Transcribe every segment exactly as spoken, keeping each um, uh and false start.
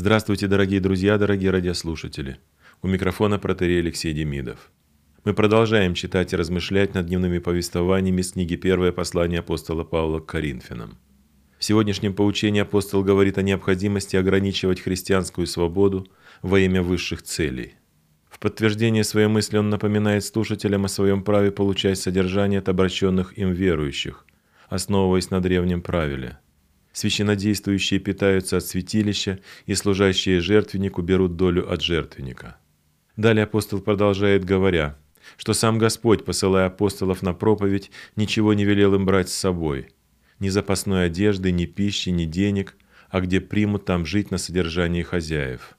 Здравствуйте, дорогие друзья, дорогие радиослушатели. У микрофона протоиерей Алексей Демидов. Мы продолжаем читать и размышлять над дневными повествованиями из книги «Первое послание апостола Павла к Коринфянам». В сегодняшнем поучении апостол говорит о необходимости ограничивать христианскую свободу во имя высших целей. В подтверждение своей мысли он напоминает слушателям о своем праве получать содержание от обращенных им верующих, основываясь на древнем правиле. Священнодействующие питаются от святилища, и служащие жертвеннику берут долю от жертвенника. Далее апостол продолжает, говоря, что сам Господь, посылая апостолов на проповедь, ничего не велел им брать с собой. Ни запасной одежды, ни пищи, ни денег, а где примут, там жить на содержании хозяев.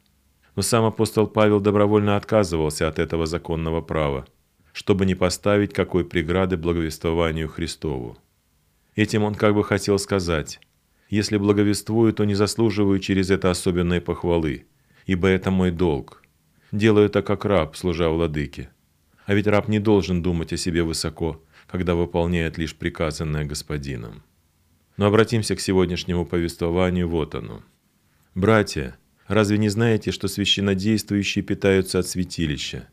Но сам апостол Павел добровольно отказывался от этого законного права, чтобы не поставить какой преграды благовествованию Христову. Этим он как бы хотел сказать: «Если благовествую, то не заслуживаю через это особенной похвалы, ибо это мой долг. Делаю это как раб, служа владыке». А ведь раб не должен думать о себе высоко, когда выполняет лишь приказанное Господином. Но обратимся к сегодняшнему повествованию, вот оно. «Братья, разве не знаете, что священнодействующие питаются от святилища,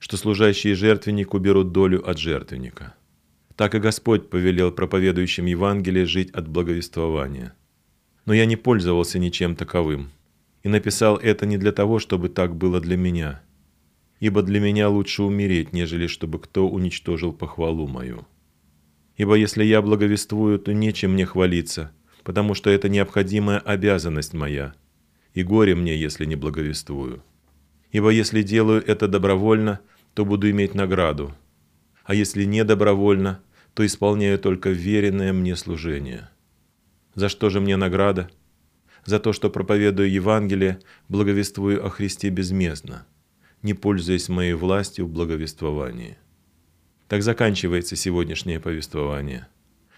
что служащие жертвеннику берут долю от жертвенника? Так и Господь повелел проповедующим Евангелие жить от благовествования. Но я не пользовался ничем таковым, и написал это не для того, чтобы так было для меня, ибо для меня лучше умереть, нежели чтобы кто уничтожил похвалу мою. Ибо если я благовествую, то нечем мне хвалиться, потому что это необходимая обязанность моя, и горе мне, если не благовествую. Ибо если делаю это добровольно, то буду иметь награду, а если не добровольно, то исполняю только веренное мне служение. За что же мне награда? За то, что проповедую Евангелие, благовествую о Христе безмездно, не пользуясь моей властью в благовествовании». Так заканчивается сегодняшнее повествование.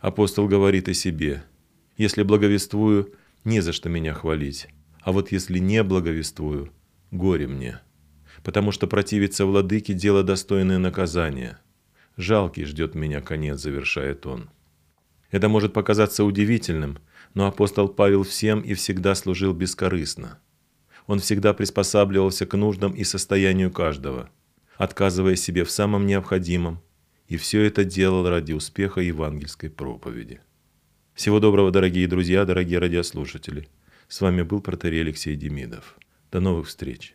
Апостол говорит о себе: «Если благовествую, не за что меня хвалить, а вот если не благовествую, горе мне, потому что противиться владыке – дело достойное наказания. Жалкий ждет меня конец», – завершает он. Это может показаться удивительным, но апостол Павел всем и всегда служил бескорыстно. Он всегда приспосабливался к нуждам и состоянию каждого, отказывая себе в самом необходимом, и все это делал ради успеха евангельской проповеди. Всего доброго, дорогие друзья, дорогие радиослушатели. С вами был протоиерей Алексей Демидов. До новых встреч.